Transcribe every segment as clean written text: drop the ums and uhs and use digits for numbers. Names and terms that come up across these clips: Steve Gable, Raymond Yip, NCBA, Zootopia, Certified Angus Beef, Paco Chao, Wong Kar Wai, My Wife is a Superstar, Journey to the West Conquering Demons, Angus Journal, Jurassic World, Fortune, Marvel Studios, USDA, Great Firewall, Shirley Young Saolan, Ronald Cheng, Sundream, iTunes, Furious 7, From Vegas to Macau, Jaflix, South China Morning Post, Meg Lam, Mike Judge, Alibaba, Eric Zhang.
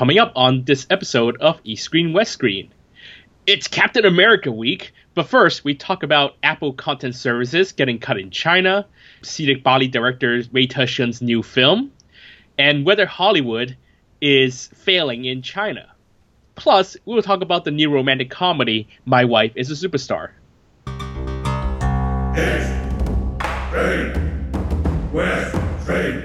Coming up on this episode of East Screen, West Screen, it's Captain America week, but first we talk about Apple content services getting cut in China, Seediq Bale director Wei Tushun's new film, and whether Hollywood is failing in China. Plus, we will talk about the new romantic comedy, My Wife is a Superstar. 8, 8, West, 8.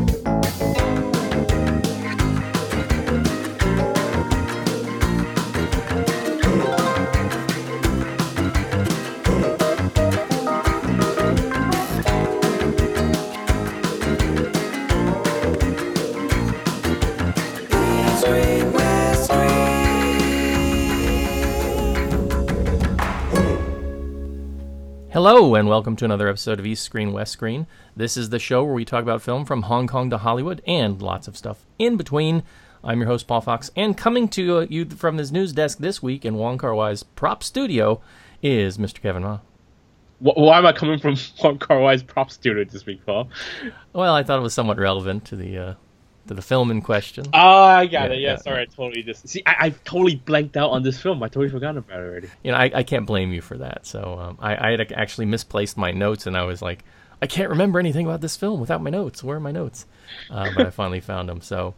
Hello and welcome to another episode of East Screen, West Screen. This is the show where we talk about film from Hong Kong to Hollywood and lots of stuff in between. I'm your host, Paul Fox, and coming to you from his news desk this week in Wong Kar Wai's prop studio is Mr. Kevin Ma. Why am I coming from Wong Kar Wai's prop studio this week, Paul? Well, I thought it was somewhat relevant to the film in question. I got it. I totally just... See, I've totally blanked out on this film. I totally forgot about it already. You know, I can't blame you for that. So I had actually misplaced my notes, and I was like, I can't remember anything about this film without my notes. Where are my notes? But I finally found them. So,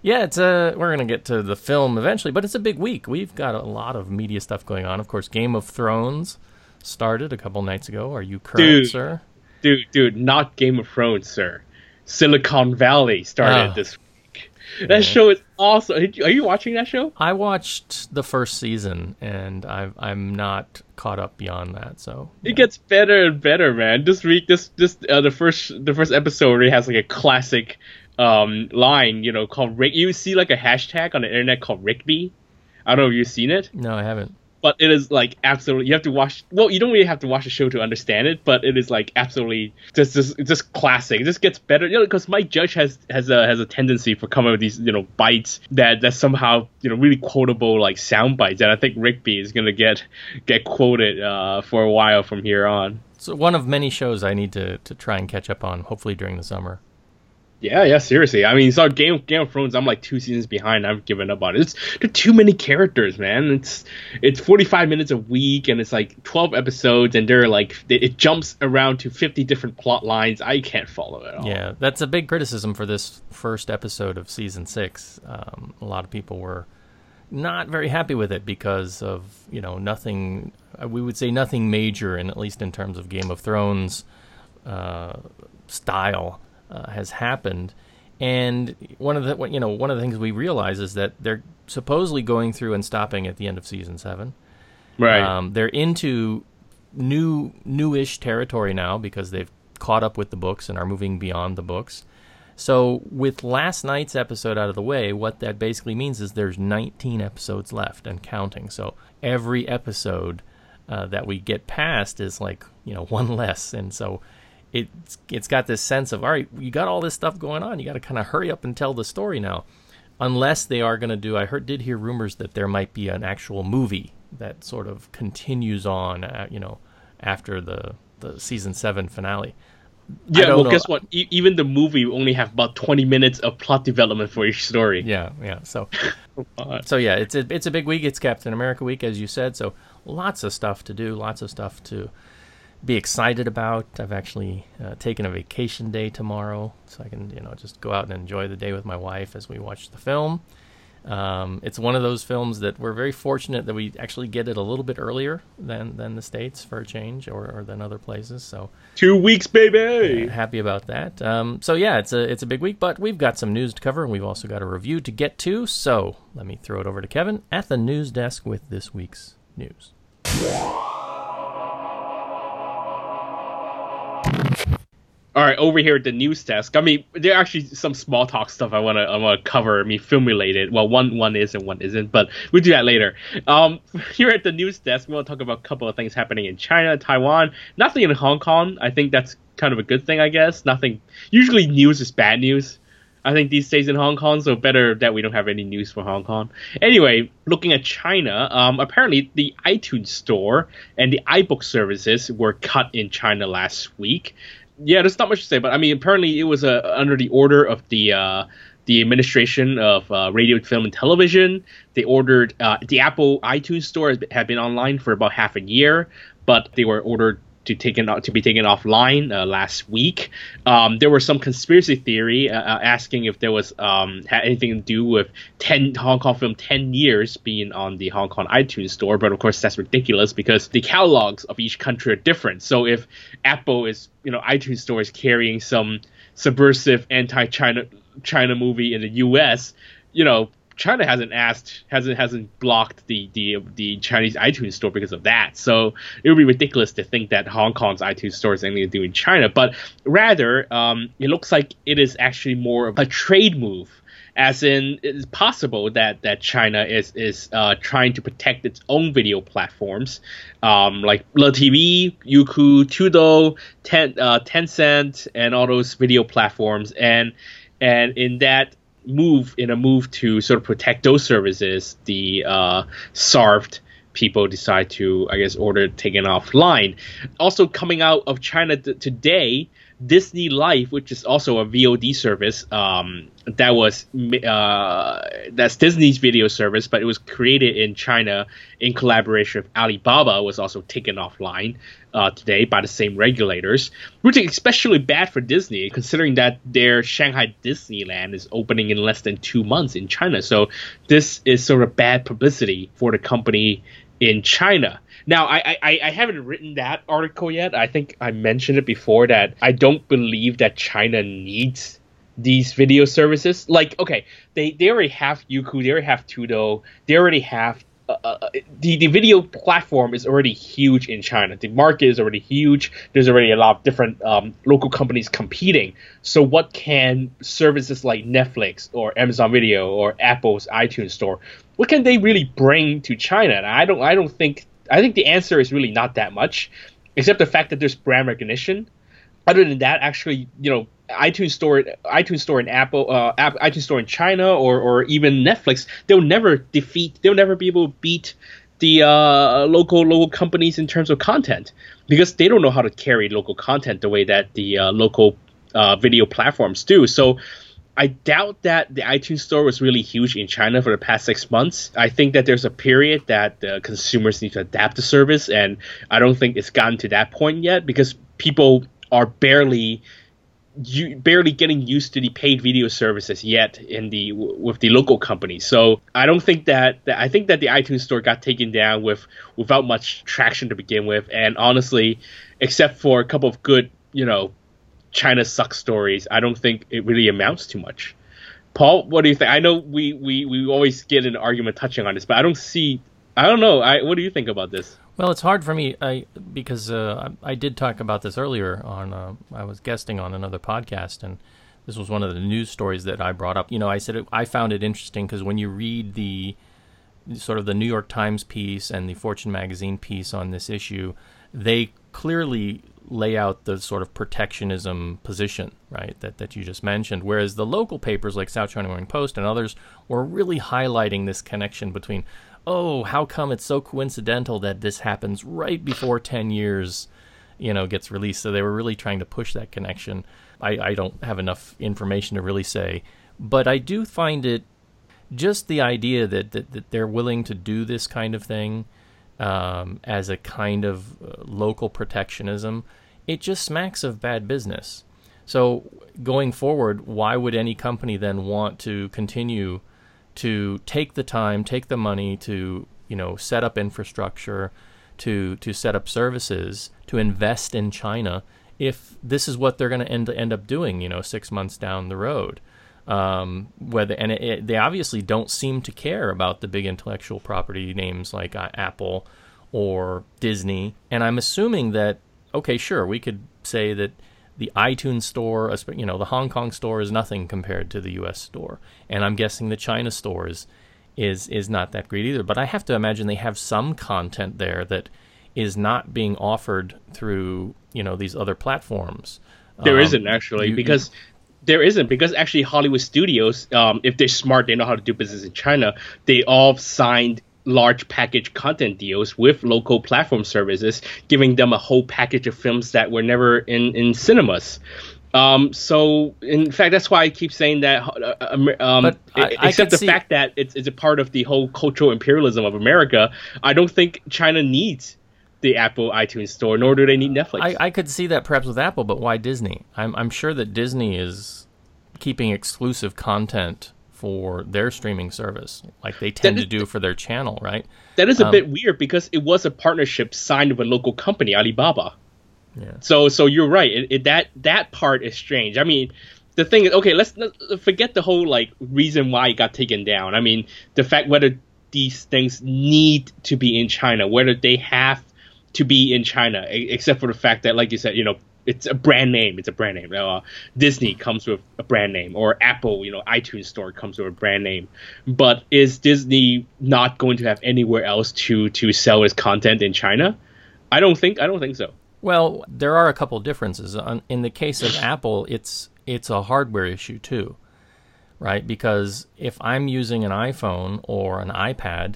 yeah, we're going to get to the film eventually, but it's a big week. We've got a lot of media stuff going on. Of course, Game of Thrones started a couple nights ago. Are you current, sir? Dude, not Game of Thrones, sir. Silicon Valley started this week. That show is awesome. Are you watching that show? I watched the first season, and I'm not caught up beyond that. So it gets better and better, man. This week, the first episode already has like a classic line, you know, called Rigby. You see like a hashtag on the internet called Rigby. I don't know if you've seen it. No, I haven't. But it is like absolutely, you have to watch, well, you don't really have to watch the show to understand it, but it is like absolutely just classic. It just gets better, you know, because Mike Judge has a tendency for coming up with these, you know, bites that somehow, you know, really quotable like sound bites. And I think Rigby is going to get quoted for a while from here on. So one of many shows I need to try and catch up on, hopefully during the summer. Yeah, seriously. I mean, you saw Game of Thrones. I'm like 2 seasons behind. I've given up on it. There are too many characters, man. It's 45 minutes a week, and it's like 12 episodes, and they're like it jumps around to 50 different plot lines. I can't follow it all. Yeah, that's a big criticism for this first episode of season 6. A lot of people were not very happy with it because of, you know, nothing. We would say nothing major, and at least in terms of Game of Thrones style. Has happened, and one of the things we realize is that they're supposedly going through and stopping at the end of season 7. Right. They're into newish territory now because they've caught up with the books and are moving beyond the books. So with last night's episode out of the way, what that basically means is there's 19 episodes left and counting. So every episode that we get past is like, you know, one less, and so. It's got this sense of, all right, you got all this stuff going on. You got to kind of hurry up and tell the story now, unless they are going to do. I did hear rumors that there might be an actual movie that sort of continues on, you know, after the season 7 finale. Yeah, well, guess what? Even the movie only have about 20 minutes of plot development for each story. Yeah. So, yeah, it's a big week. It's Captain America week, as you said. So lots of stuff to do. Lots of stuff to be excited about. I've actually taken a vacation day tomorrow, so I can, you know, just go out and enjoy the day with my wife as we watch the film. It's one of those films that we're very fortunate that we actually get it a little bit earlier than the States for a change, or than other places. So 2 weeks, baby. Happy about that. So yeah, it's a big week, but we've got some news to cover, and we've also got a review to get to. So let me throw it over to Kevin at the news desk with this week's news. All right, over here at the news desk. I mean, there are actually some small talk stuff I wanna cover. I mean, film related. Well, one is and one isn't, but we'll do that later. Here at the news desk, we want to talk about a couple of things happening in China, Taiwan. Nothing in Hong Kong. I think that's kind of a good thing, I guess. Nothing. Usually, news is bad news. I I think these days in Hong Kong, so better that we don't have any news for Hong Kong. Anyway, looking at China, apparently the iTunes Store and the iBook services were cut in China last week. Yeah, there's not much to say, but I mean, apparently it was under the order of the administration of radio, film, and television. They ordered the Apple iTunes Store had been online for about half a year, but they were ordered to be taken offline last week. There was some conspiracy theory asking if there was had anything to do with Hong Kong film 10 years being on the Hong Kong iTunes Store, but of course that's ridiculous because the catalogs of each country are different. So if Apple is, iTunes Store is carrying some subversive anti-China movie in the U.S., China hasn't blocked the Chinese iTunes Store because of that. So it would be ridiculous to think that Hong Kong's iTunes Store is anything to do in China. But rather, it looks like it is actually more of a trade move, as in it's possible that China is trying to protect its own video platforms, like LeTV, Youku, Tudou, Tencent, and all those video platforms. And in that move to sort of protect those services, the SARFed people decide to, I guess, order it taken offline. Also coming out of China today, Disney Life, which is also a VOD service, that's Disney's video service, but it was created in China in collaboration with Alibaba, was also taken offline today by the same regulators, which is especially bad for Disney, considering that their Shanghai Disneyland is opening in less than 2 months in China. So this is sort of bad publicity for the company in China. Now, I haven't written that article yet. I think I mentioned it before that I don't believe that China needs these video services. Like, okay, they already have Youku, they already have Tudou, they already have the video platform is already huge in China. The market is already huge. There's already a lot of different local companies competing. So what can services like Netflix or Amazon Video or Apple's iTunes Store, what can they really bring to China? And I think the answer is really not that much, except the fact that there's brand recognition. Other than that, actually, iTunes Store and Apple, iTunes Store in China, or even Netflix, they'll never be able to beat the local companies in terms of content, because they don't know how to carry local content the way that the local video platforms do. So I doubt that the iTunes Store was really huge in China for the past 6 months. I think that there's a period that consumers need to adapt to service, and I don't think it's gotten to that point yet, because people are barely getting used to the paid video services yet with the local companies. So I don't think that I think that the iTunes Store got taken down without much traction to begin with, and honestly, except for a couple of good, China sucks stories, I don't think it really amounts to much. Paul, what do you think? I know we always get an argument touching on this, but I don't know, what do you think about this? Well, it's hard for me because I did talk about this earlier on. I was guesting on another podcast, and this was one of the news stories that I brought up. I said I found it interesting because when you read the sort of the New York Times piece and the Fortune magazine piece on this issue, they clearly lay out the sort of protectionism position, right, that you just mentioned, whereas the local papers like South China Morning Post and others were really highlighting this connection between, how come it's so coincidental that this happens right before 10 years, gets released? So they were really trying to push that connection. I don't have enough information to really say, but I do find it just the idea that they're willing to do this kind of thing as a kind of local protectionism, it just smacks of bad business. So going forward, why would any company then want to continue to take the time, take the money to, set up infrastructure, to set up services, to invest in China, if this is what they're going to end up doing, 6 months down the road? They obviously don't seem to care about the big intellectual property names like Apple or Disney. And I'm assuming that, okay, sure, we could say that the iTunes Store, the Hong Kong store is nothing compared to the U.S. store. And I'm guessing the China store is not that great either. But I have to imagine they have some content there that is not being offered through, these other platforms. There isn't, actually, because There isn't, because actually Hollywood studios, if they're smart, they know how to do business in China. They all signed large package content deals with local platform services, giving them a whole package of films that were never in cinemas. So, in fact, that's why I keep saying that, except the fact that it's a part of the whole cultural imperialism of America, I don't think China needs the Apple iTunes store, nor do they need Netflix. I could see that perhaps with Apple, but why Disney? I'm sure that Disney is keeping exclusive content for their streaming service, like they tend to do for their channel, right? That is a bit weird, because it was a partnership signed with a local company, Alibaba. Yeah. So you're right. That part is strange. I mean, the thing is, okay, let's forget the whole like reason why it got taken down. I mean, the fact whether these things need to be in China, whether they have to be in China, except for the fact that, like you said, you know, it's a brand name. Disney comes with a brand name, or Apple, you know, iTunes Store comes with a brand name. But is Disney not going to have anywhere else to sell its content in China? I don't think so. Well, there are a couple differences. In the case of Apple, it's a hardware issue too, right? Because if I'm using an iPhone or an iPad,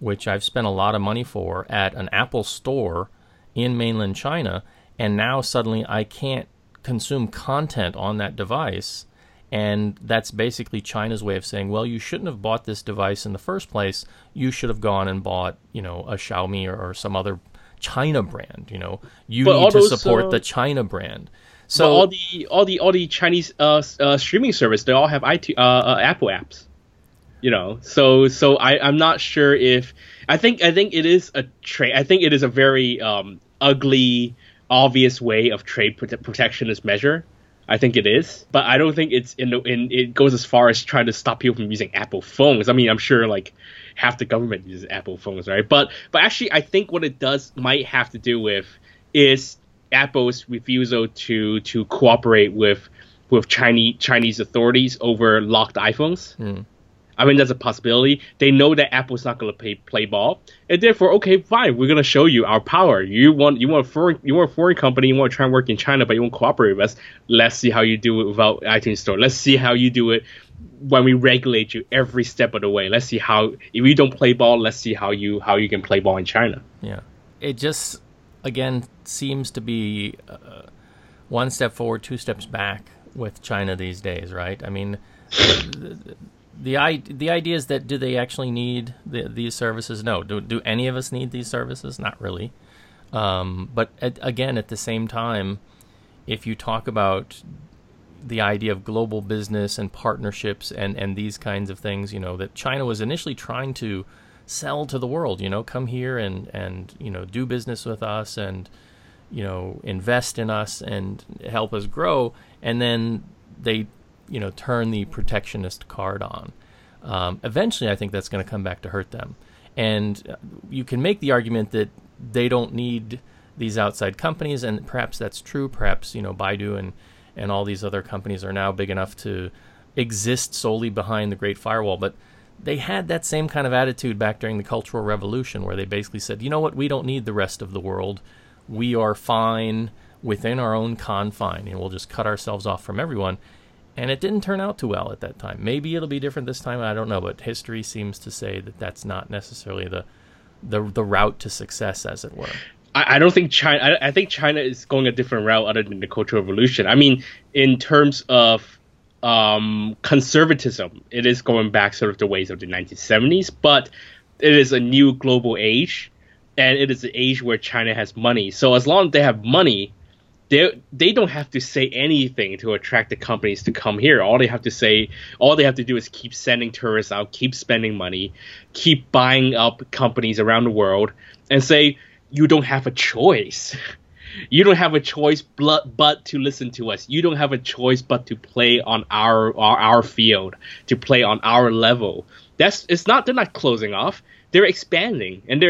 which I've spent a lot of money for at an Apple store in mainland China, and now suddenly I can't consume content on that device. And that's basically China's way of saying, well, you shouldn't have bought this device in the first place. You should have gone and bought, you know, a Xiaomi or some other China brand. You know, you need to support the China brand. So all the Chinese streaming service, they all have Apple apps. You know, so I'm not sure if I think it is a trade. I think it is a very ugly, obvious way of trade protectionist measure. I think it is, but I don't think it's it goes as far as trying to stop people from using Apple phones. I mean, I'm sure like half the government uses Apple phones, right? But actually, I think what it does might have to do with is Apple's refusal to cooperate with Chinese authorities over locked iPhones. Mm. I mean, that's a possibility. They know that Apple's not going to play ball, and therefore, okay, fine, we're going to show you our power. You want a foreign company, you want to try and work in China, but you won't cooperate with us. Let's see how you do it without iTunes Store. Let's see how you do it when we regulate you every step of the way. Let's see how, if you don't play ball, let's see how you can play ball in China. Yeah, it just again seems to be one step forward, two steps back with China these days, right? I mean. The idea is that do they actually need these services? No. Do any of us need these services? Not really. But at the same time, if you talk about the idea of global business and partnerships and these kinds of things, you know, that China was initially trying to sell to the world, you know, come here and you know, do business with us and, you know, invest in us and help us grow. And then they turn the protectionist card on. Eventually, I think that's going to come back to hurt them. And you can make the argument that they don't need these outside companies, and perhaps that's true. Perhaps, you know, Baidu and all these other companies are now big enough to exist solely behind the Great Firewall. But they had that same kind of attitude back during the Cultural Revolution, where they basically said, you know what, we don't need the rest of the world. We are fine within our own confine, and we'll just cut ourselves off from everyone. And it didn't turn out too well at that time. Maybe it'll be different this time, I don't know, but history seems to say that that's not necessarily the route to success, as it were. I don't think China. I think China is going a different route other than the Cultural Revolution. I mean, in terms of conservatism, it is going back sort of the ways of the 1970s, but it is a new global age, and it is an age where China has money. So as long as they have money, They don't have to say anything to attract the companies to come here. All they have to do is keep sending tourists out, keep spending money, keep buying up companies around the world, and say, you don't have a choice. You don't have a choice but to listen to us. You don't have a choice but to play on our field, to play on our level. They're not closing off. They're expanding, and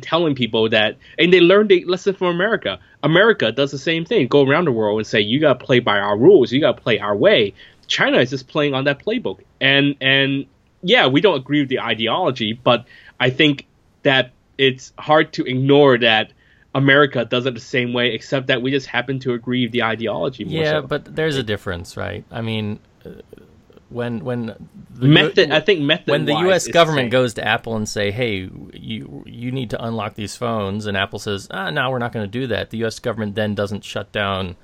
telling people that, and they learned a lesson from America. America does the same thing. Go around the world and say, you got to play by our rules. You got to play our way. China is just playing on that playbook. And yeah, we don't agree with the ideology, but I think that it's hard to ignore that America does it the same way, except that we just happen to agree with the ideology more. Yeah, so. But there's a difference, right? I mean, when the U.S. government goes to Apple and say, "Hey, you need to unlock these phones," and Apple says, "No, we're not going to do that." The U.S. government then doesn't shut down,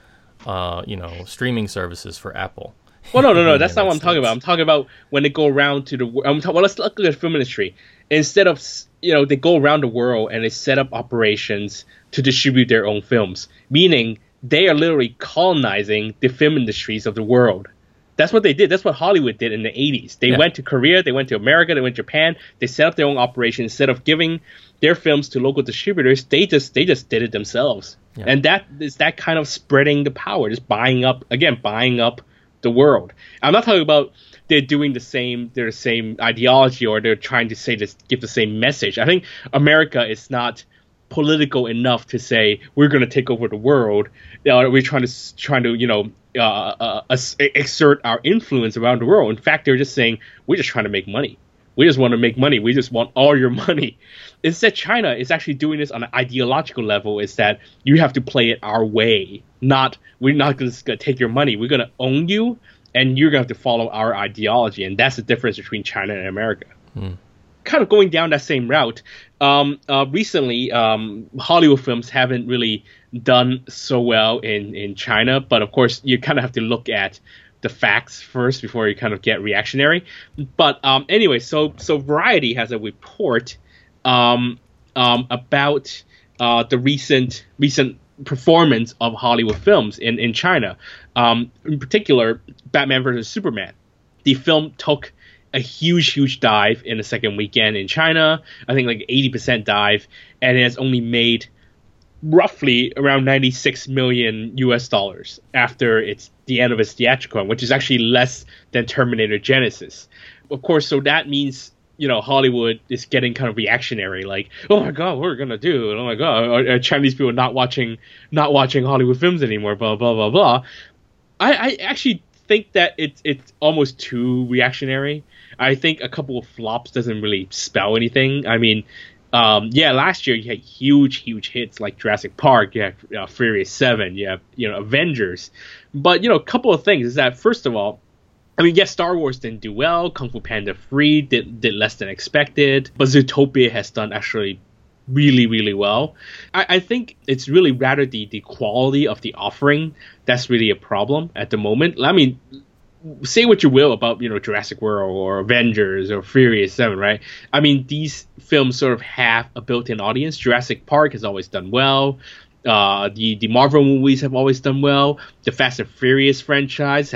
streaming services for Apple. Well, no, that's not what I'm talking about. I'm talking about when they go around to the. Let's look at the film industry. Instead of they go around the world and they set up operations to distribute their own films, meaning they are literally colonizing the film industries of the world. That's what they did. That's what Hollywood did in the 80s. They went to Korea, they went to America, they went to Japan. They set up their own operation. Instead of giving their films to local distributors, they just did it themselves. Yeah. And that is that kind of spreading the power, just buying up the world. I'm not talking about they're doing the same ideology, or they're trying to give the same message. I think America is not political enough to say we're going to take over the world. We're trying to exert our influence around the world. In fact, they're just saying we're just trying to make money. We just want to make money. We just want all your money. Instead, China is actually doing this on an ideological level. Is that you have to play it our way. We're not going to take your money. We're going to own you, and you're going to have to follow our ideology. And that's the difference between China and America. Hmm. Kind of going down that same route. Recently, Hollywood films haven't really done so well in China. But of course, you kind of have to look at the facts first before you kind of get reactionary. But anyway, so Variety has a report about the recent performance of Hollywood films in China. In particular, Batman vs. Superman. The film took a huge dive in the second weekend in China. I think like 80% dive, and it has only made roughly around $96 million after the end of its theatrical, which is actually less than Terminator Genesis. Of course, so that means Hollywood is getting kind of reactionary, like, oh my god, what are we gonna do? And oh my god, are Chinese people not watching Hollywood films anymore? Blah blah blah blah. I actually think that it's almost too reactionary. I think a couple of flops doesn't really spell anything. I mean, last year you had huge hits like Jurassic Park, you had Furious 7, you have Avengers, but a couple of things is that, first of all, I mean, yes, Star Wars didn't do well. Kung Fu Panda 3 did less than expected, but Zootopia has done actually really well. I think it's really rather the quality of the offering that's really a problem at the moment. I mean, say what you will about Jurassic World or Avengers or Furious 7, right? I mean, these films sort of have a built-in audience. Jurassic Park has always done well. The Marvel movies have always done well. The Fast and Furious franchise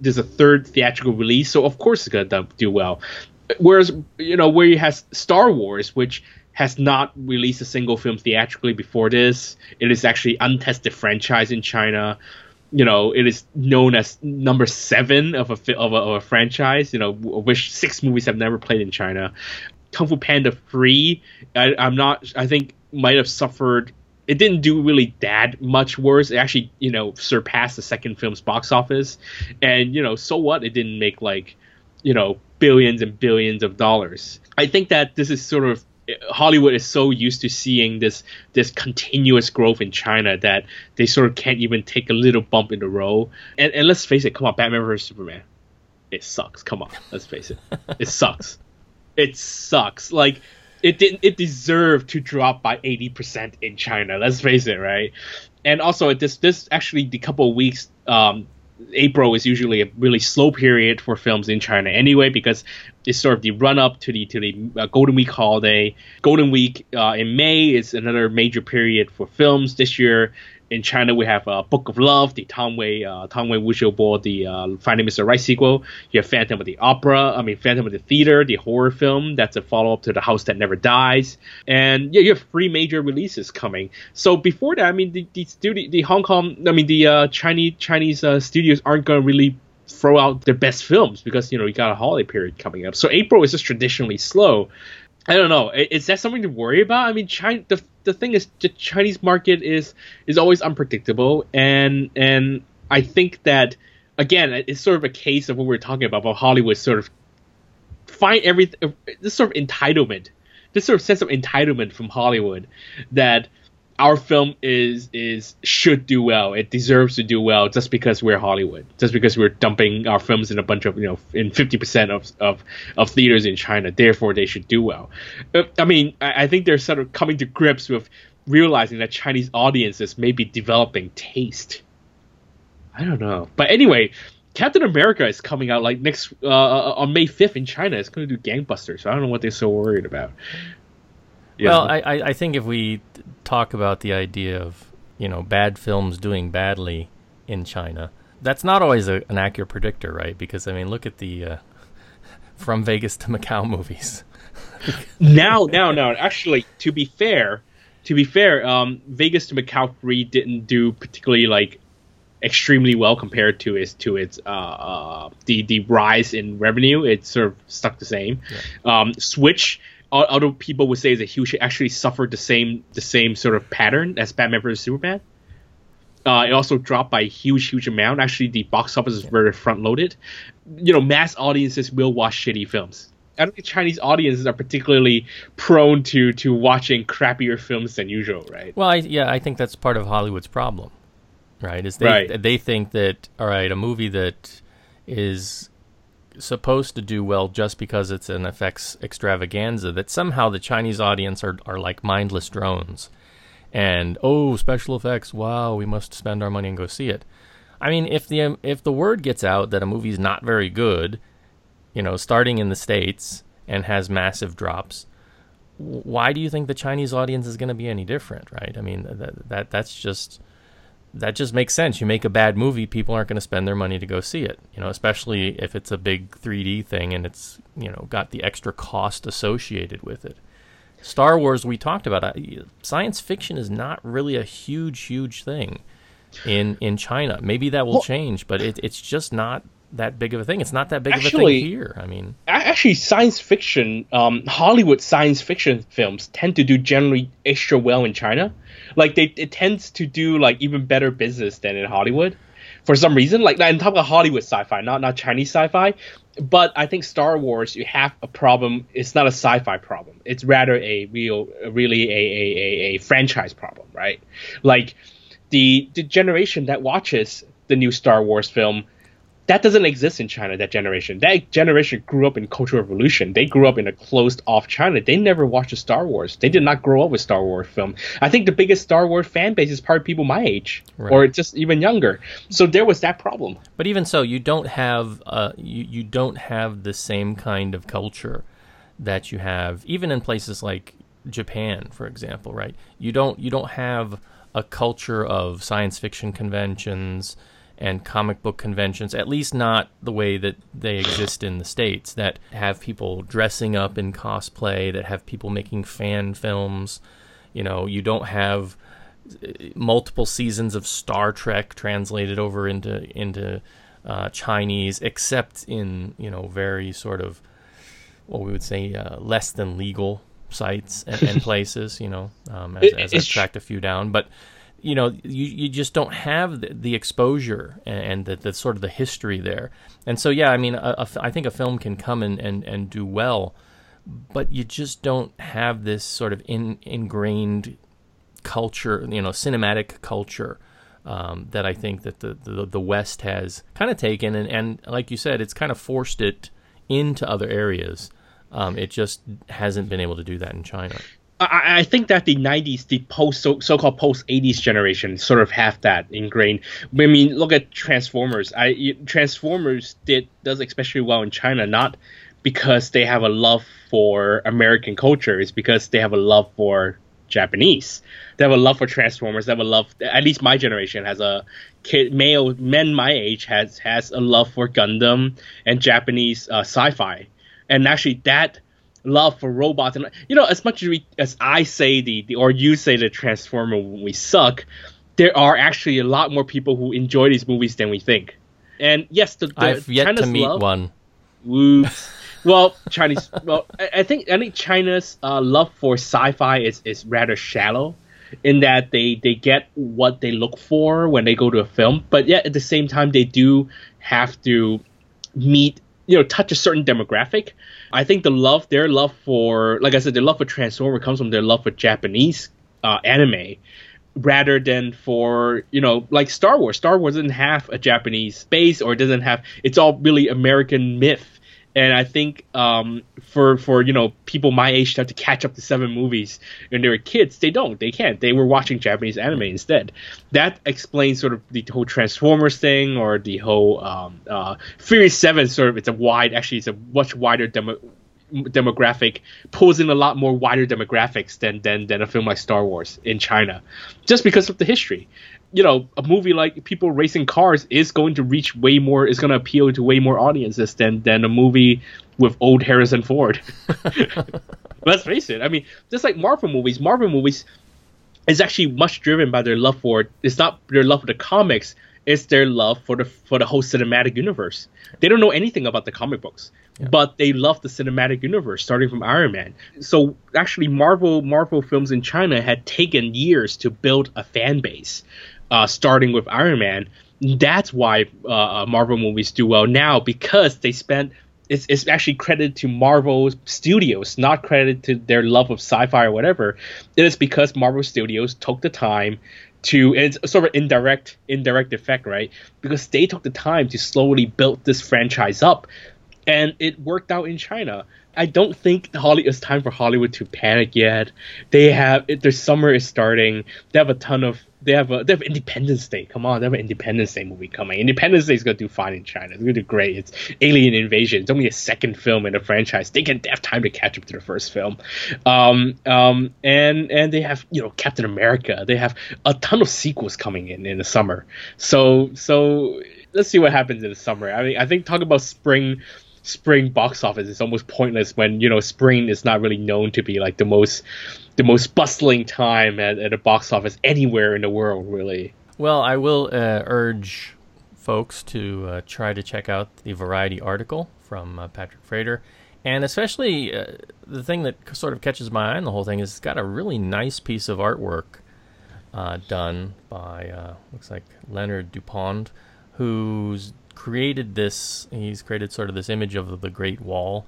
there's a third theatrical release, so of course it's gonna do well. Whereas where you have Star Wars, which has not released a single film theatrically before this. It is actually untested franchise in China. It is known as number 7 of a franchise, which 6 movies have never played in China. Kung Fu Panda 3, I think might have suffered. It didn't do really that much worse. It actually, surpassed the second film's box office. And, so what? It didn't make like, billions and billions of dollars. I think that this is sort of Hollywood is so used to seeing this continuous growth in China that they sort of can't even take a little bump in the road. And let's face it, come on, Batman vs. Superman. It sucks. Come on, let's face it. It sucks. It sucks. Like, it deserved to drop by 80% in China. Let's face it, right? And also, at this actually, the couple of weeks, April is usually a really slow period for films in China anyway, because it's sort of the run-up to the Golden Week holiday. Golden Week in May is another major period for films. This year in China, we have Book of Love, the Tang Wei Wuxiu Bo, the Finding Mr. Right sequel. You have Phantom of the Theater, the horror film. That's a follow-up to The House That Never Dies. And you have 3 major releases coming. So before that, I mean, the Chinese studios aren't going to really throw out their best films because, you got a holiday period coming up. So April is just traditionally slow. I don't know. Is that something to worry about? I mean, China. The thing is, the Chinese market is always unpredictable, and I think that again, it's sort of a case of what we're talking about Hollywood sort of find this sort of entitlement, this sort of sense of entitlement from Hollywood that our film should do well. It deserves to do well just because we're Hollywood, just because we're dumping our films in a bunch of, in 50% of theaters in China. Therefore, they should do well. I mean, I think they're sort of coming to grips with realizing that Chinese audiences may be developing taste. I don't know. But anyway, Captain America is coming out like next on May 5th in China. It's going to do gangbusters. So I don't know what they're so worried about. Yeah. Well, I think if we talk about the idea of, bad films doing badly in China, that's not always an accurate predictor, right? Because, I mean, look at the From Vegas to Macau movies. No. Actually, to be fair, Vegas to Macau 3 didn't do particularly, extremely well compared to its the rise in revenue. It sort of stuck the same. Yeah. Switch, although people would say is a huge, actually suffered the same sort of pattern as Batman vs. Superman. It also dropped by a huge amount. Actually, the box office is very front loaded. Mass audiences will watch shitty films. I don't think Chinese audiences are particularly prone to watching crappier films than usual, right? Well, I think that's part of Hollywood's problem. Right, they think that, all right, a movie that is supposed to do well just because it's an effects extravaganza, that somehow the Chinese audience are like mindless drones. And, special effects, wow, we must spend our money and go see it. I mean, if the word gets out that a movie's not very good, starting in the States and has massive drops, why do you think the Chinese audience is going to be any different, right? I mean, that's just... That just makes sense. You make a bad movie, people aren't going to spend their money to go see it. Especially if it's a big 3D thing and it's, got the extra cost associated with it. Star Wars, we talked about. Science fiction is not really a huge thing in China. Maybe that will change, but it's just not that big of a thing. It's not that big of a thing here. I mean, actually, science fiction, Hollywood science fiction films tend to do generally extra well in China. Like it tends to do even better business than in Hollywood, for some reason. Like I'm talking about Hollywood sci-fi, not Chinese sci-fi. But I think Star Wars, you have a problem. It's not a sci-fi problem. It's rather really a franchise problem, right? Like the generation that watches the new Star Wars film. That doesn't exist in China, that generation. That generation grew up in Cultural Revolution. They grew up in a closed-off China. They never watched a Star Wars. They did not grow up with Star Wars film. I think the biggest Star Wars fan base is probably people my age, right, or just even younger. So there was that problem. But even so, you don't have you don't have the same kind of culture that you have, even in places like Japan, for example, right? You don't have a culture of science fiction conventions and comic book conventions, at least not the way that they exist in the States, that have people dressing up in cosplay, that have people making fan films. You don't have multiple seasons of Star Trek translated over into Chinese, except in, very sort of, what we would say, less than legal sites and places, as I've tracked a few down. But you just don't have the exposure and the sort of the history there. And so, yeah, I mean, I think a film can come and do well, but you just don't have this sort of ingrained culture, cinematic culture that I think that the West has kind of taken. And like you said, it's kind of forced it into other areas. It just hasn't been able to do that in China. I think that the 90s, the so-called post-80s generation sort of have that ingrained. I mean, look at Transformers. Transformers does especially well in China, not because they have a love for American culture. It's because they have a love for Japanese. They have a love for Transformers. They have a love, at least my generation has a kid, men my age has a love for Gundam and Japanese sci-fi. And actually that love for robots, and as much as I say you say the Transformer we suck, there are actually a lot more people who enjoy these movies than we think. And yes, I've yet China's to meet love, one. Well, Chinese. Well, I think China's love for sci-fi is rather shallow, in that they get what they look for when they go to a film, but yet at the same time they do have to meet. Touch a certain demographic. I think their love for Transformers comes from their love for Japanese anime rather than for, you know, like Star Wars. Star Wars doesn't have a Japanese base, or it doesn't have, it's all really American myth. And I think for you know, people my age to have to catch up to 7 movies when they were kids, they don't. They can't. They were watching Japanese anime instead. That explains sort of the whole Transformers thing, or the whole Furious 7 sort of, it's a much wider demographic, pulls in a lot more wider demographics than a film like Star Wars in China, just because of the history. You know, a movie like people racing cars is going to reach way more, is going to appeal to way more audiences than a movie with old Harrison Ford. Let's face it. I mean, just like Marvel movies is actually much driven by their love for, it's not their love for the comics, it's their love for the whole cinematic universe. They don't know anything about the comic books, yeah, but they love the cinematic universe, starting from Iron Man. So actually, Marvel films in China had taken years to build a fan base. Starting with Iron Man, that's why Marvel movies do well now, because they spent. It's actually credited to Marvel Studios, not credited to their love of sci-fi or whatever. It is because Marvel Studios took the time to. And it's sort of an indirect effect, right? Because they took the time to slowly build this franchise up, and it worked out in China. I don't think it's time for Hollywood to panic yet. They have their summer is starting. They have a ton of. They have Independence Day. Come on, they have an Independence Day movie coming. Independence Day is going to do fine in China. It's going to do great. It's Alien Invasion. It's only a second film in the franchise. They can have time to catch up to the first film. And they have, you know, Captain America. They have a ton of sequels coming in the summer. So let's see what happens in the summer. I mean, I think talking about spring box office is almost pointless when, you know, spring is not really known to be like the most bustling time at a box office anywhere in the world, really. Well, I will urge folks to try to check out the Variety article from Patrick Frater. And especially the thing that sort of catches my eye in the whole thing is it's got a really nice piece of artwork done by, looks like Leonard Dupont, who's created this. He's created sort of this image of the Great Wall.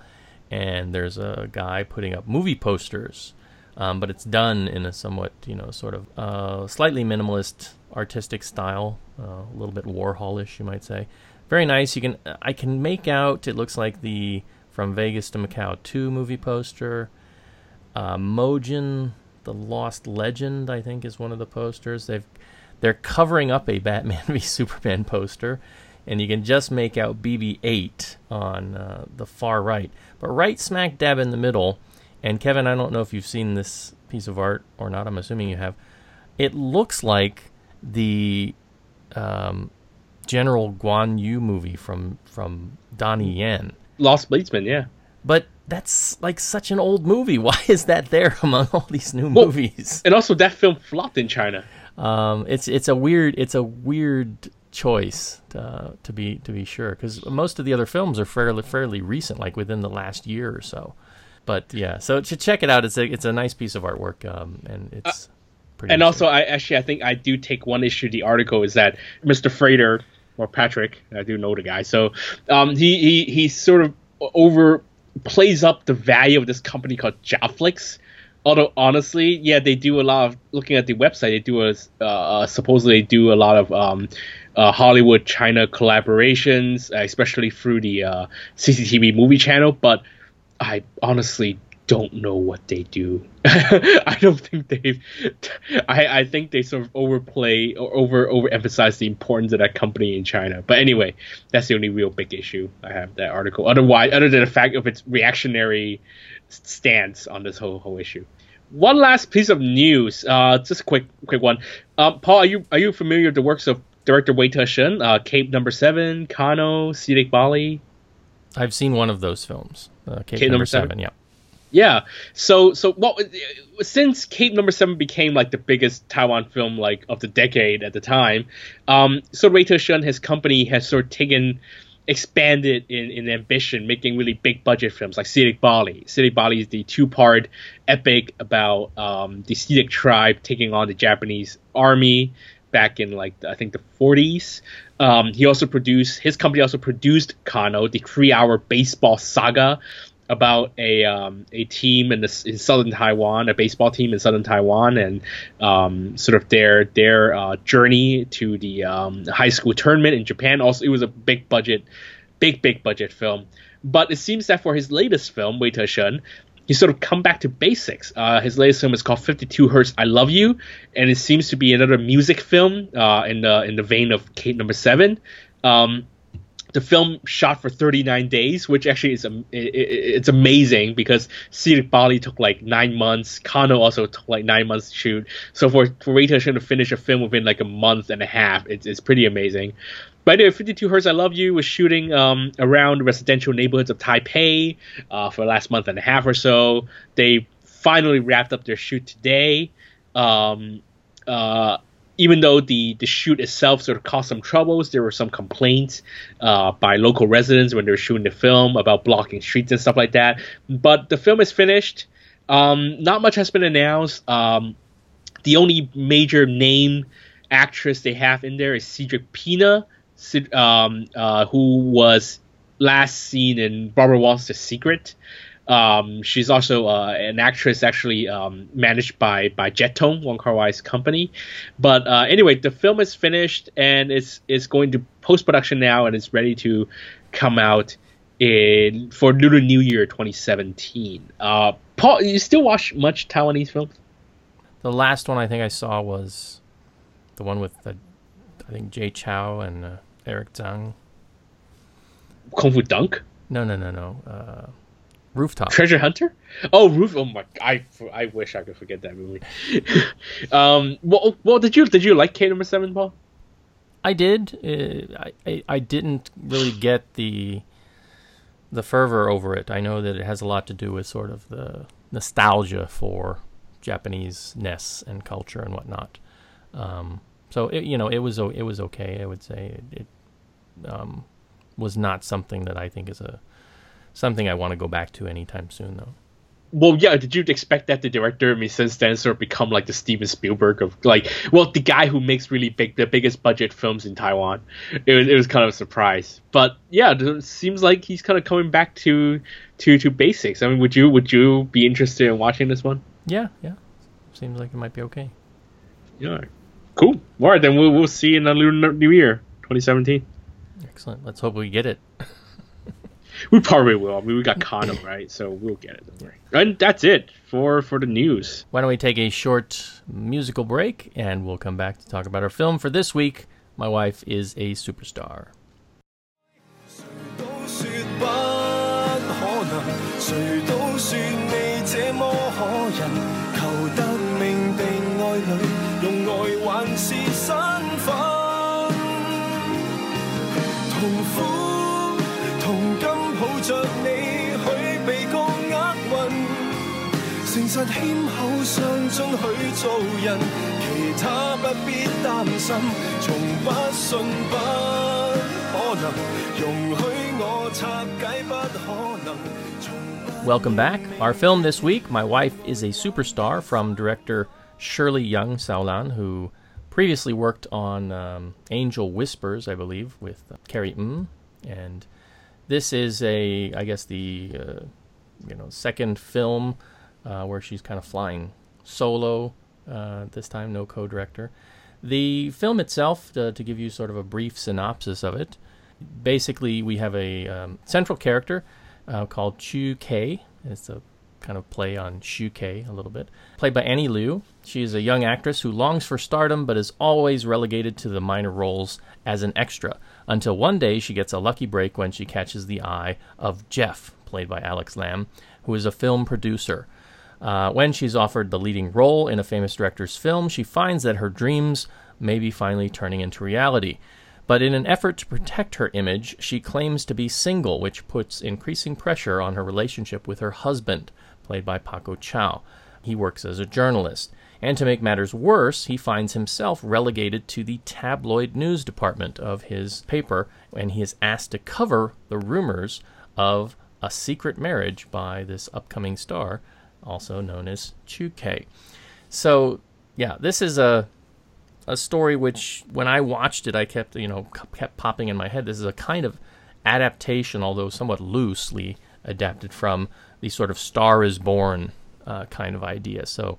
And there's a guy putting up movie posters. But it's done in a somewhat, you know, sort of slightly minimalist artistic style, a little bit Warhol-ish, you might say. Very nice. I can make out, it looks like the From Vegas to Macau 2 movie poster. Mojin, The Lost Legend, I think, is one of the posters. They're covering up a Batman v. Superman poster, and you can just make out BB-8 on the far right. But right smack dab in the middle... And Kevin, I don't know if you've seen this piece of art or not. I'm assuming you have. It looks like the General Guan Yu movie from Donnie Yen. Lost Bladesman, yeah. But that's like such an old movie. Why is that there among all these new movies? And also, that film flopped in China. It's a weird choice to be sure, because most of the other films are fairly recent, like within the last year or so. But yeah, so to check it out, it's a nice piece of artwork, and it's pretty. And also, I do take one issue. The article is that Mr. Frater, or Patrick, I do know the guy, so he sort of overplays up the value of this company called Jaflix. Although honestly, yeah, they do a lot of, looking at the website, they do a lot of Hollywood China collaborations, especially through the CCTV movie channel, but. I honestly don't know what they do. I don't think they've... I think they sort of overplay or overemphasize the importance of that company in China. But anyway, that's the only real big issue I have that article. Otherwise, other than the fact of its reactionary stance on this whole issue. One last piece of news. Just a quick one. Paul, are you familiar with the works of director Wei Tushun? Cape No. 7, Kano, Seediq Bale? I've seen one of those films. Cape No. 7, yeah. Yeah. So, since Cape No. 7 became like the biggest Taiwan film like of the decade at the time, so Wei Tushun, his company, has sort of expanded in ambition, making really big budget films like Seediq Bale. Seediq Bale is the 2-part epic about the Seediq tribe taking on the Japanese army back in like I think the 40s. His company also produced Kano, the 3-hour baseball saga about a team in southern Taiwan, a baseball team in southern Taiwan, and sort of their journey to the high school tournament in Japan. Also, it was a big budget film. But it seems that for his latest film, Wei Tushun, he's sort of come back to basics. His latest film is called 52 Hertz I Love You, and it seems to be another music film in the vein of Cape No. 7. The film shot for 39 days, which actually is it's amazing because Seediq Bale took like 9 months. Kano also took like 9 months to shoot. So for Wei Tushun to finish a film within like a month and a half, it's pretty amazing. By the way, 52 Hertz I Love You was shooting around residential neighborhoods of Taipei for the last month and a half or so. They finally wrapped up their shoot today. Even though the shoot itself sort of caused some troubles, there were some complaints by local residents when they were shooting the film about blocking streets and stuff like that. But the film is finished. Not much has been announced. The only major name actress they have in there is Cedric Pina, who was last seen in Barbara Walters' The Secret. She's also an actress actually managed by Jetone, Wong Kar Wai's company. But anyway, the film is finished and it's going to post-production now, and it's ready to come out for Lunar New Year 2017. Paul, you still watch much Taiwanese films? The last one I think I saw was the one with, I think, Jay Chou and Eric Zhang. Kung Fu Dunk? No. Rooftop Treasure Hunter. Oh my! I wish I could forget that movie. Well, did you like K No. 7, Paul? I did. I didn't really get the fervor over it. I know that it has a lot to do with sort of the nostalgia for Japanese-ness and culture and whatnot. So it was okay. I would say it was not something that I think is something I want to go back to anytime soon, though. Well, yeah, did you expect that the director, since then, sort of become like the Steven Spielberg of, like, well, the guy who makes the biggest budget films in Taiwan? It was kind of a surprise. But yeah, it seems like he's kind of coming back to basics. I mean, would you be interested in watching this one? Yeah. Seems like it might be okay. Yeah. Cool. All right, then we'll see you in the new year, 2017. Excellent. Let's hope we get it. We probably will. I mean, we got Kano, right? So we'll get it. Right. And that's it for the news. Why don't we take a short musical break, and we'll come back to talk about our film for this week, My Wife is a Superstar. Welcome back. Our film this week, My Wife is a Superstar, from director Shirley Young Saolan, who previously worked on Angel Whispers, I believe, with Carrie Ng. And this is the second film where she's kind of flying solo, this time no co-director. The film itself, to give you sort of a brief synopsis of it, basically we have a central character called Chu Kei. It's a kind of play on Shu Kei a little bit. Played by Annie Liu. She is a young actress who longs for stardom but is always relegated to the minor roles as an extra, until one day she gets a lucky break when she catches the eye of Jeff, played by Alex Lam, who is a film producer. When she's offered the leading role in a famous director's film, she finds that her dreams may be finally turning into reality. But in an effort to protect her image, she claims to be single, which puts increasing pressure on her relationship with her husband, played by Paco Chao. He works as a journalist. And to make matters worse, he finds himself relegated to the tabloid news department of his paper, and he is asked to cover the rumors of a secret marriage by this upcoming star, also known as Chu Kei. So, yeah, this is a story which, when I watched it, I kept popping in my head. This is a kind of adaptation, although somewhat loosely adapted from the sort of Star is Born kind of idea. So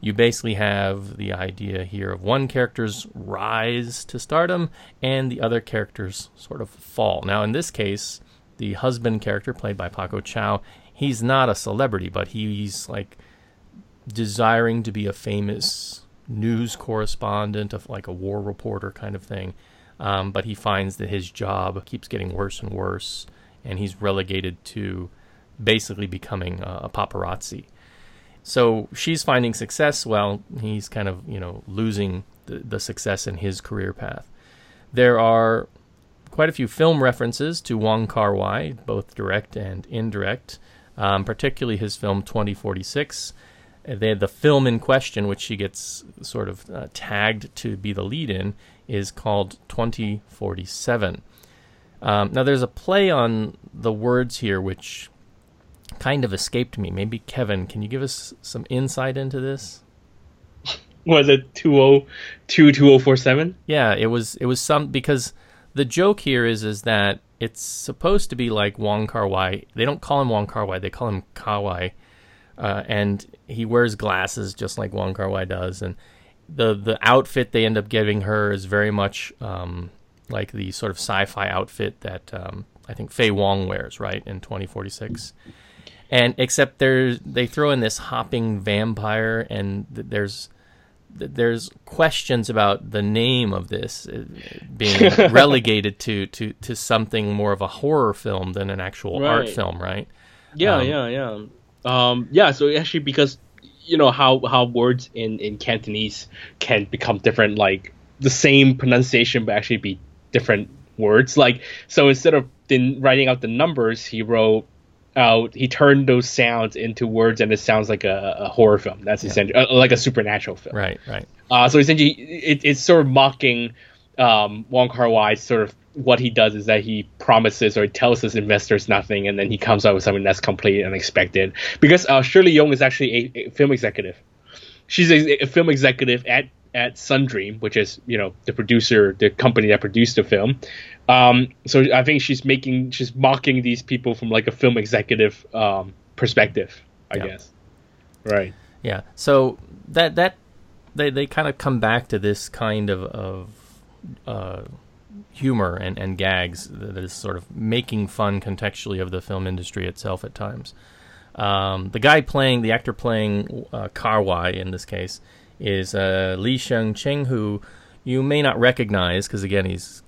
you basically have the idea here of one character's rise to stardom and the other character's sort of fall. Now, in this case, the husband character, played by Paco Chao, he's not a celebrity, but he's like desiring to be a famous news correspondent, of like a war reporter kind of thing. But he finds that his job keeps getting worse and worse, and he's relegated to basically becoming a paparazzi. So she's finding success while he's kind of, you know, losing the success in his career path. There are quite a few film references to Wong Kar Wai, both direct and indirect, particularly his film 2046. The film in question, which she gets sort of tagged to be the lead in, is called 2047. Now, there's a play on the words here which kind of escaped me. Maybe, Kevin, can you give us some insight into this? Was it 2047? Yeah, it was some, because the joke here is that it's supposed to be like Wong Kar Wai. They don't call him Wong Kar Wai, they call him Kawai. And he wears glasses just like Wong Kar Wai does, and the outfit they end up giving her is very much like the sort of sci-fi outfit that I think Fei Wong wears, right, in 2046. And except they throw in this hopping vampire, and there's questions about the name of this being relegated to something more of a horror film than an actual art film, right? Yeah, yeah. So actually, because you know how words in Cantonese can become different, like the same pronunciation but actually be different words. Like, so instead of writing out the numbers, he turned those sounds into words, and it sounds like a horror film. That's essentially like a supernatural film. Right. So essentially, it's sort of mocking Wong Kar Wai. Sort of what he does is that he promises or tells his investors nothing, and then he comes out with something that's completely unexpected. Because Shirley Yeung is actually a film executive. She's a film executive at Sundream, which is, you know, the producer, the company that produced the film. So I think she's mocking these people from like a film executive perspective, I guess. Right. Yeah. So that they kind of come back to this kind of humor and gags that is sort of making fun contextually of the film industry itself at times. The actor playing Kar Wai in this case is Lee Seung-cheng, who you may not recognize because, again, he's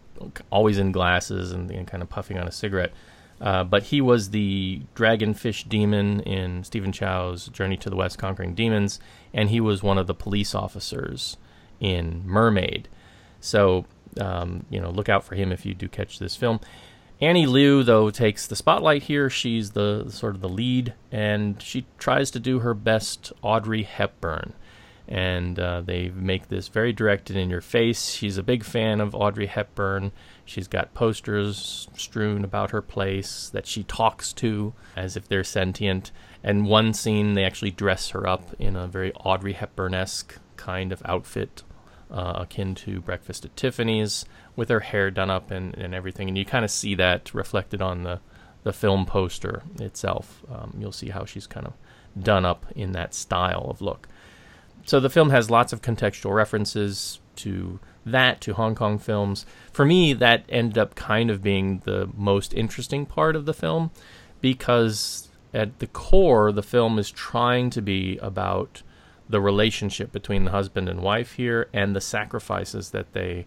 always in glasses and kind of puffing on a cigarette. But he was the dragonfish demon in Stephen Chow's Journey to the West, Conquering Demons, and he was one of the police officers in Mermaid. So, you know, look out for him if you do catch this film. Annie Liu, though, takes the spotlight here. She's the sort of the lead, and she tries to do her best Audrey Hepburn. And they make this very direct and in your face. She's a big fan of Audrey Hepburn. She's got posters strewn about her place that she talks to as if they're sentient. And one scene, they actually dress her up in a very Audrey Hepburn-esque kind of outfit, akin to Breakfast at Tiffany's, with her hair done up and everything. And you kind of see that reflected on the film poster itself. You'll see how she's kind of done up in that style of look. So the film has lots of contextual references to Hong Kong films. For me, that ended up kind of being the most interesting part of the film, because at the core, the film is trying to be about the relationship between the husband and wife here, and the sacrifices that they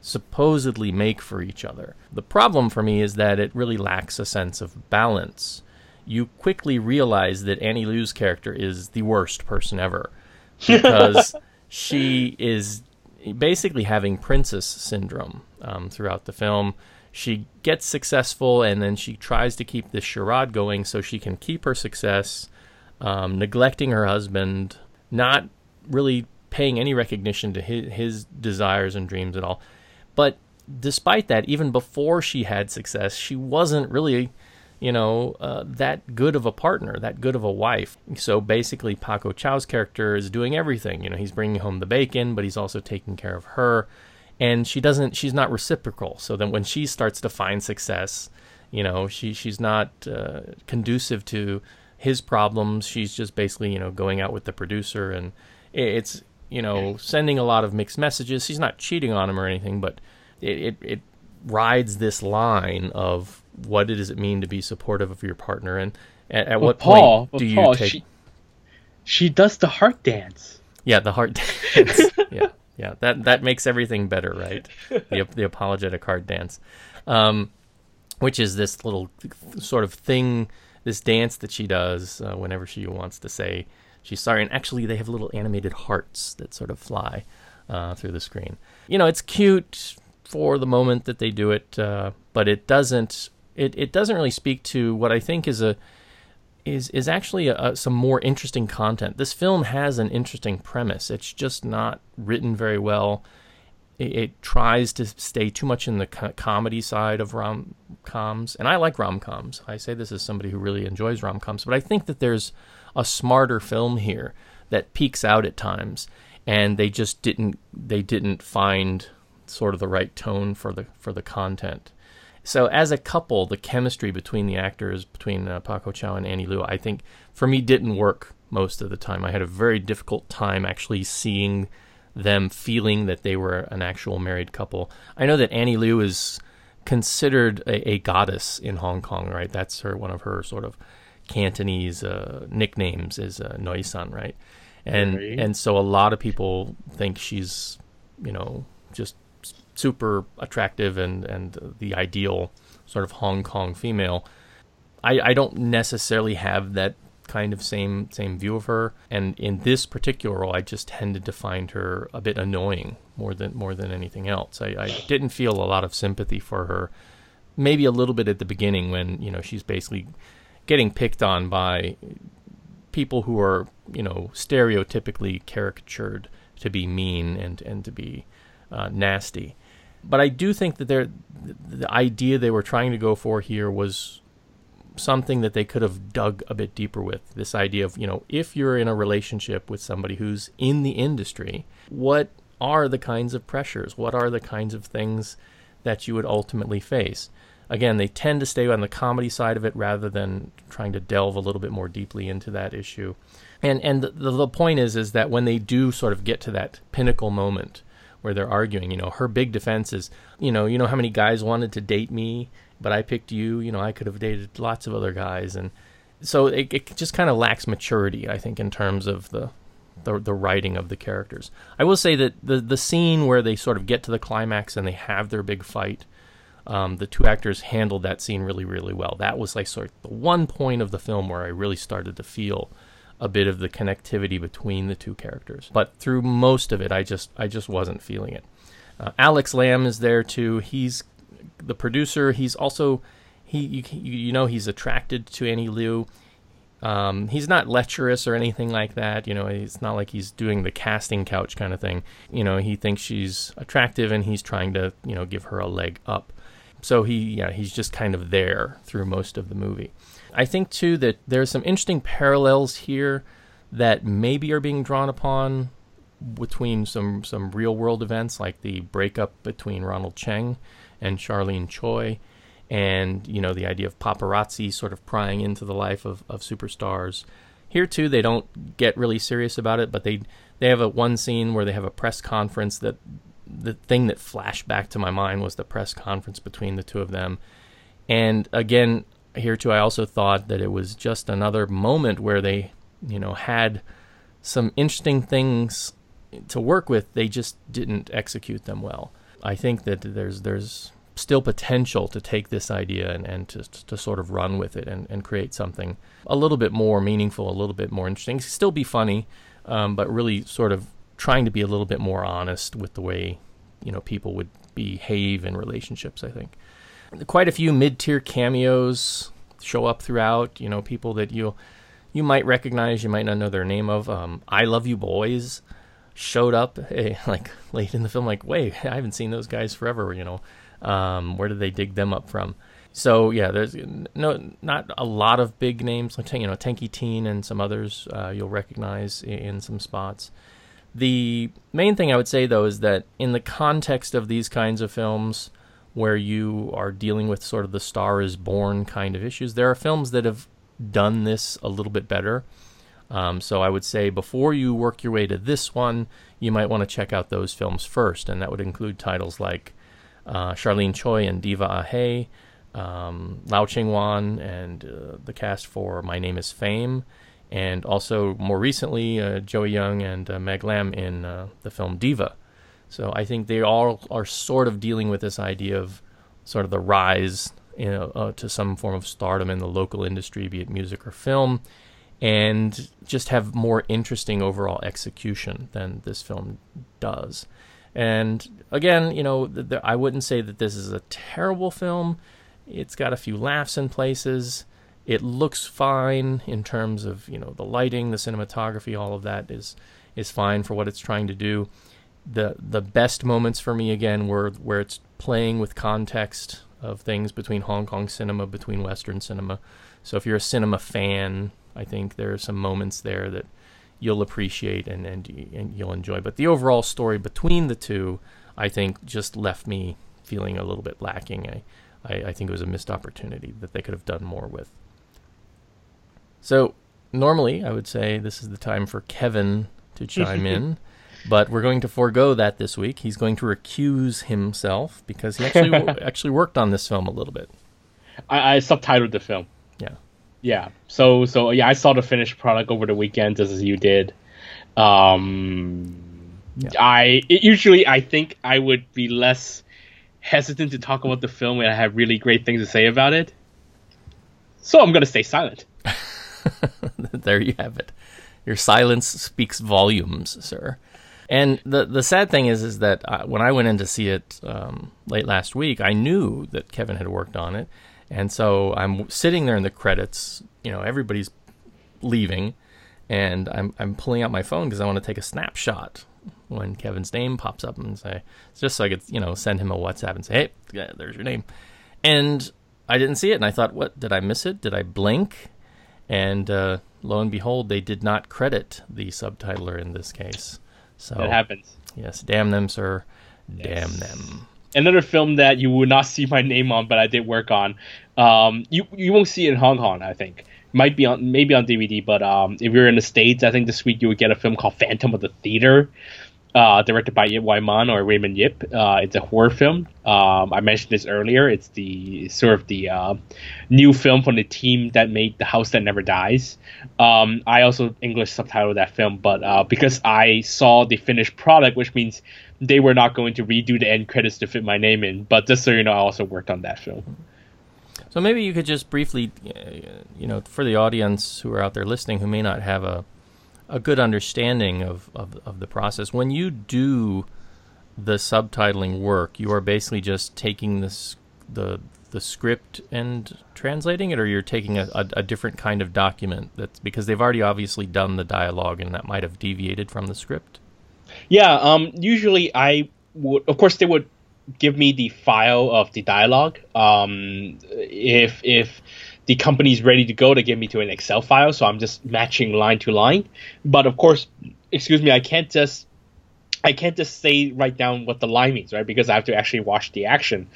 supposedly make for each other. The problem for me is that it really lacks a sense of balance. You quickly realize that Annie Liu's character is the worst person ever, because she is basically having princess syndrome throughout the film. She gets successful, and then she tries to keep this charade going so she can keep her success, neglecting her husband, not really paying any recognition to his desires and dreams at all. But despite that, even before she had success, she wasn't really, you know, that good of a partner, that good of a wife. So basically, Paco Chao's character is doing everything. You know, he's bringing home the bacon, but he's also taking care of her. And she's not reciprocal. So then when she starts to find success, You know, she's not conducive to his problems. She's just basically, you know, going out with the producer, and it's, you know, sending a lot of mixed messages. She's not cheating on him or anything, but it rides this line of what does it mean to be supportive of your partner, and at what point do you take... She does the heart dance. Yeah, the heart dance. yeah. That makes everything better, right? The apologetic heart dance, which is this little sort of thing, this dance that she does whenever she wants to say she's sorry. And actually, they have little animated hearts that sort of fly through the screen. You know, it's cute for the moment that they do it, but it doesn't really speak to what I think is actually some more interesting content. This film has an interesting premise. It's just not written very well. It tries to stay too much in the comedy side of rom-coms. And I like rom-coms. I say this as somebody who really enjoys rom-coms. But I think that there's a smarter film here that peaks out at times. And they just didn't find sort of the right tone for the content. So as a couple, the chemistry between the actors, between Pak Ho Chau and Annie Liu, I think, for me, didn't work most of the time. I had a very difficult time actually seeing them feeling that they were an actual married couple. I know that Annie Liu is considered a goddess in Hong Kong, right? That's one of her sort of Cantonese nicknames is Noi San, right? And so a lot of people think she's, you know, just super attractive and the ideal sort of Hong Kong female. I don't necessarily have that kind of same view of her, and in this particular role, I just tended to find her a bit annoying more than anything else. I didn't feel a lot of sympathy for her. Maybe a little bit at the beginning when, you know, she's basically getting picked on by people who are, you know, stereotypically caricatured to be mean and to be nasty. But I do think that the idea they were trying to go for here was something that they could have dug a bit deeper with. This idea of, you know, if you're in a relationship with somebody who's in the industry, what are the kinds of pressures? What are the kinds of things that you would ultimately face? Again, they tend to stay on the comedy side of it rather than trying to delve a little bit more deeply into that issue. And the point is that when they do sort of get to that pinnacle moment where they're arguing, you know, her big defense is, you know how many guys wanted to date me, but I picked you. You know, I could have dated lots of other guys. And so it just kind of lacks maturity, I think, in terms of the writing of the characters. I will say that the scene where they sort of get to the climax and they have their big fight, the two actors handled that scene really, really well. That was like sort of the one point of the film where I really started to feel a bit of the connectivity between the two characters. But through most of it, I just wasn't feeling it. Alex Lam is there too. He's the producer. He's also, you know, he's attracted to Annie Liu. He's not lecherous or anything like that. You know, it's not like he's doing the casting couch kind of thing. You know, he thinks she's attractive and he's trying to, you know, give her a leg up. So he's just kind of there through most of the movie. I think, too, that there's some interesting parallels here that maybe are being drawn upon between some real-world events, like the breakup between Ronald Cheng and Charlene Choi, and, you know, the idea of paparazzi sort of prying into the life of superstars. Here, too, they don't get really serious about it, but they have one scene where they have a press conference. That the thing that flashed back to my mind was the press conference between the two of them. And, again, here, too, I also thought that it was just another moment where they, you know, had some interesting things to work with. They just didn't execute them well. I think that there's still potential to take this idea and to sort of run with it and create something a little bit more meaningful, a little bit more interesting. Still be funny, but really sort of trying to be a little bit more honest with the way, you know, people would behave in relationships, I think. Quite a few mid-tier cameos show up throughout, you know, people that you might recognize, you might not know their name of. I Love You Boys showed up, like, late in the film, like, wait, I haven't seen those guys forever, you know. Where did they dig them up from? So, yeah, there's not a lot of big names, like, you know, Tenki Teen and some others you'll recognize in some spots. The main thing I would say, though, is that in the context of these kinds of films, where you are dealing with sort of the Star is Born kind of issues. There are films that have done this a little bit better. So I would say before you work your way to this one, you might want to check out those films first. And that would include titles like Charlene Choi and Diva Ahe, Lau Ching-wan, and the cast for My Name is Fame. And also more recently, Joey Young and Meg Lam in the film Diva. So I think they all are sort of dealing with this idea of sort of the rise, you know, to some form of stardom in the local industry, be it music or film, and just have more interesting overall execution than this film does. And again, you know, I wouldn't say that this is a terrible film. It's got a few laughs in places. It looks fine in terms of, you know, the lighting, the cinematography, all of that is fine for what it's trying to do. The best moments for me, again, were where it's playing with context of things between Hong Kong cinema, between Western cinema. So if you're a cinema fan, I think there are some moments there that you'll appreciate and you'll enjoy. But the overall story between the two, I think, just left me feeling a little bit lacking. I think it was a missed opportunity that they could have done more with. So normally I would say this is the time for Kevin to chime in. But we're going to forego that this week. He's going to recuse himself because he actually worked on this film a little bit. I subtitled the film. Yeah. So yeah, I saw the finished product over the weekend, just as you did. I think I would be less hesitant to talk about the film when I have really great things to say about it. So I'm going to stay silent. There you have it. Your silence speaks volumes, sir. And the sad thing is that when I went in to see it late last week, I knew that Kevin had worked on it. And so I'm sitting there in the credits, you know, everybody's leaving, and I'm pulling out my phone because I want to take a snapshot when Kevin's name pops up and say, just so I could, you know, send him a WhatsApp and say, hey, yeah, there's your name. And I didn't see it, and I thought, what, did I miss it? Did I blink? And lo and behold, they did not credit the subtitler in this case. So that happens. Yes, damn them, sir. Damn them. Another film that you will not see my name on, but I did work on. You won't see it in Hong Kong, I think. Might be on, maybe on DVD, but if you're in the States, I think this week you would get a film called Phantom of the Theater, directed by Yip Wai Man or Raymond Yip. It's a horror film. I mentioned this earlier. It's the sort of the new film from the team that made The House That Never Dies. I also English subtitled that film, but because I saw the finished product, which means they were not going to redo the end credits to fit my name in. But just so you know, I also worked on that film. So maybe you could just briefly, you know, for the audience who are out there listening who may not have a good understanding of the process, when you do the subtitling work, you are basically just taking this, the script and translating it, or you're taking a different kind of document that's because they've already obviously done the dialogue and that might have deviated from the script? Yeah, usually I would, of course, they would give me the file of the dialogue. If the company's ready to go, they give me to an Excel file, so I'm just matching line to line. But of course, excuse me, I can't just say write down what the line means, right? Because I have to actually watch the action.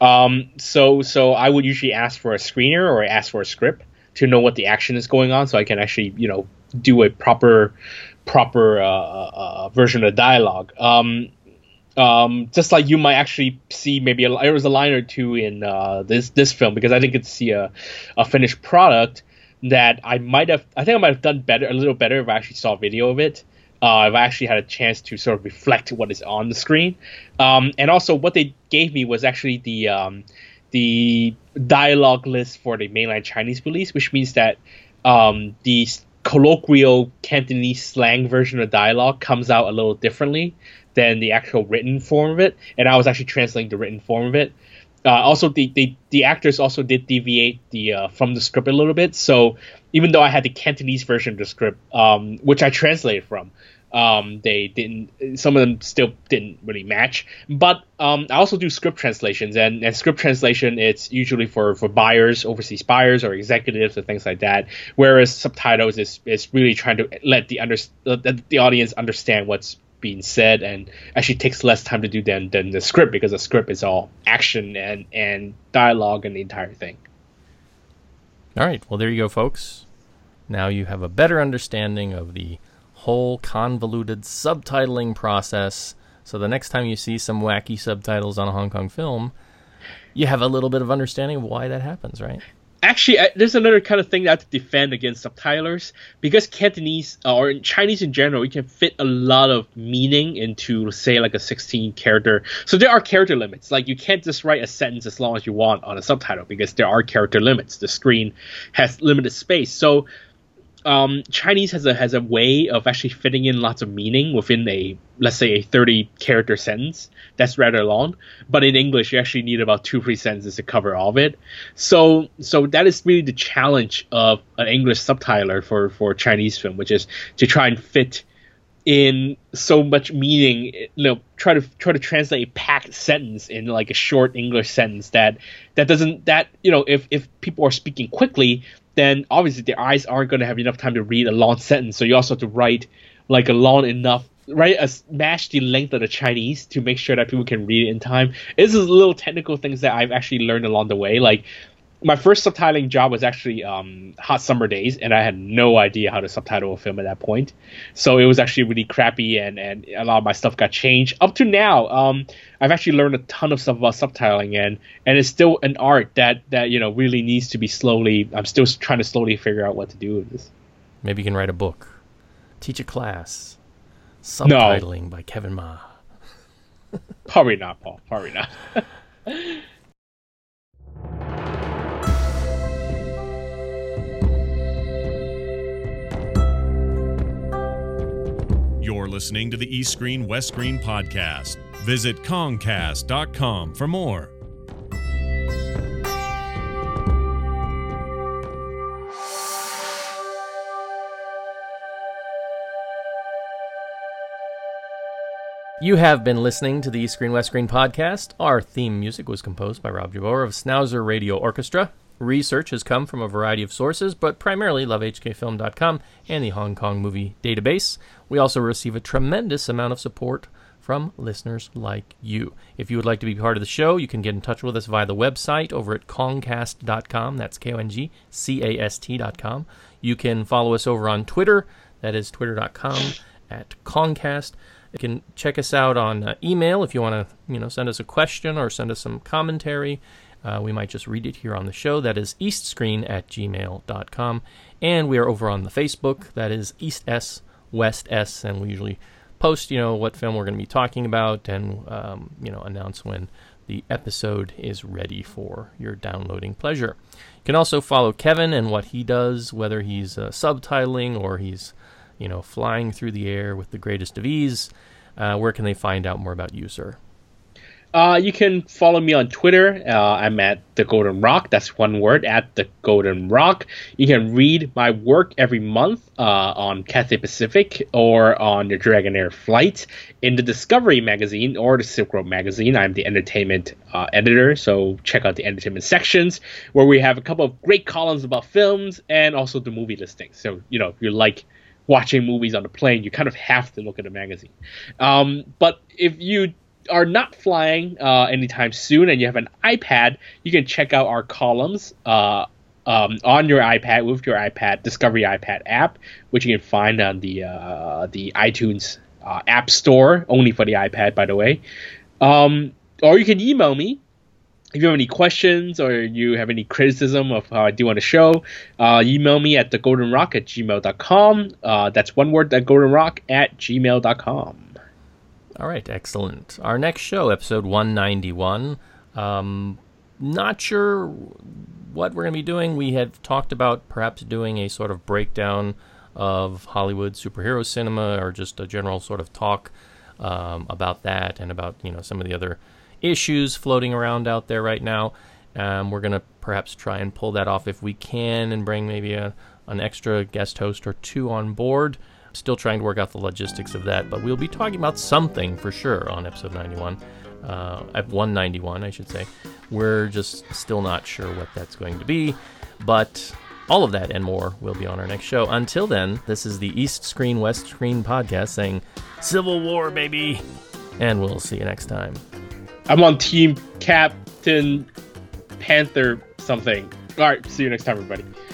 So I would usually ask for a screener or ask for a script to know what the action is going on, so I can actually, you know, do a proper version of dialogue. Just like you might actually see maybe there was a line or two in this film, because I think it's a finished product that I might have done a little better if I actually saw a video of it, if I actually had a chance to sort of reflect what is on the screen. And also what they gave me was actually the dialogue list for the mainland Chinese release, which means that the colloquial Cantonese slang version of dialogue comes out a little differently than the actual written form of it, and I was actually translating the written form of it. Also, the actors also did deviate from the script a little bit, so even though I had the Cantonese version of the script, which I translated from, some of them still didn't really match. But I also do script translations, and script translation, it's usually for buyers, overseas buyers, or executives, or things like that. Whereas subtitles is really trying to let the audience understand what's been said, and actually takes less time to do than the script, because the script is all action and dialogue and the entire thing. All right. Well, there you go, folks. Now you have a better understanding of the whole convoluted subtitling process. So the next time you see some wacky subtitles on a Hong Kong film, you have a little bit of understanding of why that happens, right? Actually, there's another kind of thing that I have to defend against subtitlers, because Cantonese or Chinese in general, you can fit a lot of meaning into, say, like a 16 character. So there are character limits. Like, you can't just write a sentence as long as you want on a subtitle, because there are character limits. The screen has limited space. So Chinese has a way of actually fitting in lots of meaning within a, let's say, a 30 character sentence. That's rather long, but in English you actually need about 2-3 sentences to cover all of it. So that is really the challenge of an English subtitler for Chinese film, which is to try and fit in so much meaning, you know, try to translate a packed sentence in like a short English sentence that doesn't, you know, if people are speaking quickly, then obviously their eyes aren't going to have enough time to read a long sentence. So you also have to write like a long enough, match the length of the Chinese to make sure that people can read it in time. This is little technical things that I've actually learned along the way. Like, my first subtitling job was actually Hot Summer Days, and I had no idea how to subtitle a film at that point. So it was actually really crappy, and a lot of my stuff got changed. Up to now, I've actually learned a ton of stuff about subtitling, and it's still an art that you know really needs to be slowly. I'm still trying to slowly figure out what to do with this. Maybe you can write a book, teach a class, subtitling by Kevin Ma. Probably not, Paul. Probably not. You're listening to the East Screen, West Screen podcast. Visit Kongcast.com for more. You have been listening to the East Screen, West Screen podcast. Our theme music was composed by Rob Jabor of Schnauzer Radio Orchestra. Research has come from a variety of sources, but primarily lovehkfilm.com and the Hong Kong Movie Database. We also receive a tremendous amount of support from listeners like you. If you would like to be part of the show, you can get in touch with us via the website over at Kongcast.com. That's KONGCAST.com. You can follow us over on Twitter. That is twitter.com/Kongcast. You can check us out on email if you want to, send us a question or send us some commentary. We might just read it here on the show. That is eastscreen@gmail.com. And we are over on the Facebook. That is East S, West S. And we usually post, what film we're going to be talking about and, announce when the episode is ready for your downloading pleasure. You can also follow Kevin and what he does, whether he's subtitling or he's, flying through the air with the greatest of ease. Where can they find out more about you, sir? You can follow me on Twitter. I'm at The Golden Rock. That's one word, at The Golden Rock. You can read my work every month on Cathay Pacific or on your Dragonair flight in the Discovery magazine or the Silk Road magazine. I'm the entertainment editor, so check out the entertainment sections where we have a couple of great columns about films and also the movie listings. So, if you like watching movies on the plane, you kind of have to look at the magazine. But if you are not flying anytime soon and you have an iPad, you can check out our columns on your iPad with your iPad Discovery iPad app, which you can find on the iTunes app store, only for the iPad, by the way. Or you can email me if you have any questions or you have any criticism of how I do on the show. Email me at thegoldenrock@gmail.com. That's one word, thegoldenrock@gmail.com. All right, excellent. Our next show, episode 191. Not sure what we're going to be doing. We had talked about perhaps doing a sort of breakdown of Hollywood superhero cinema, or just a general sort of talk about that and about, some of the other issues floating around out there right now. We're going to perhaps try and pull that off if we can and bring maybe an extra guest host or two on board. Still trying to work out the logistics of that, but we'll be talking about something for sure on episode 91. At 191, I should say. We're just still not sure what that's going to be, but all of that and more will be on our next show. Until then, this is the East Screen, West Screen podcast saying Civil War, baby. And we'll see you next time. I'm on Team Captain Panther something. All right, see you next time, everybody.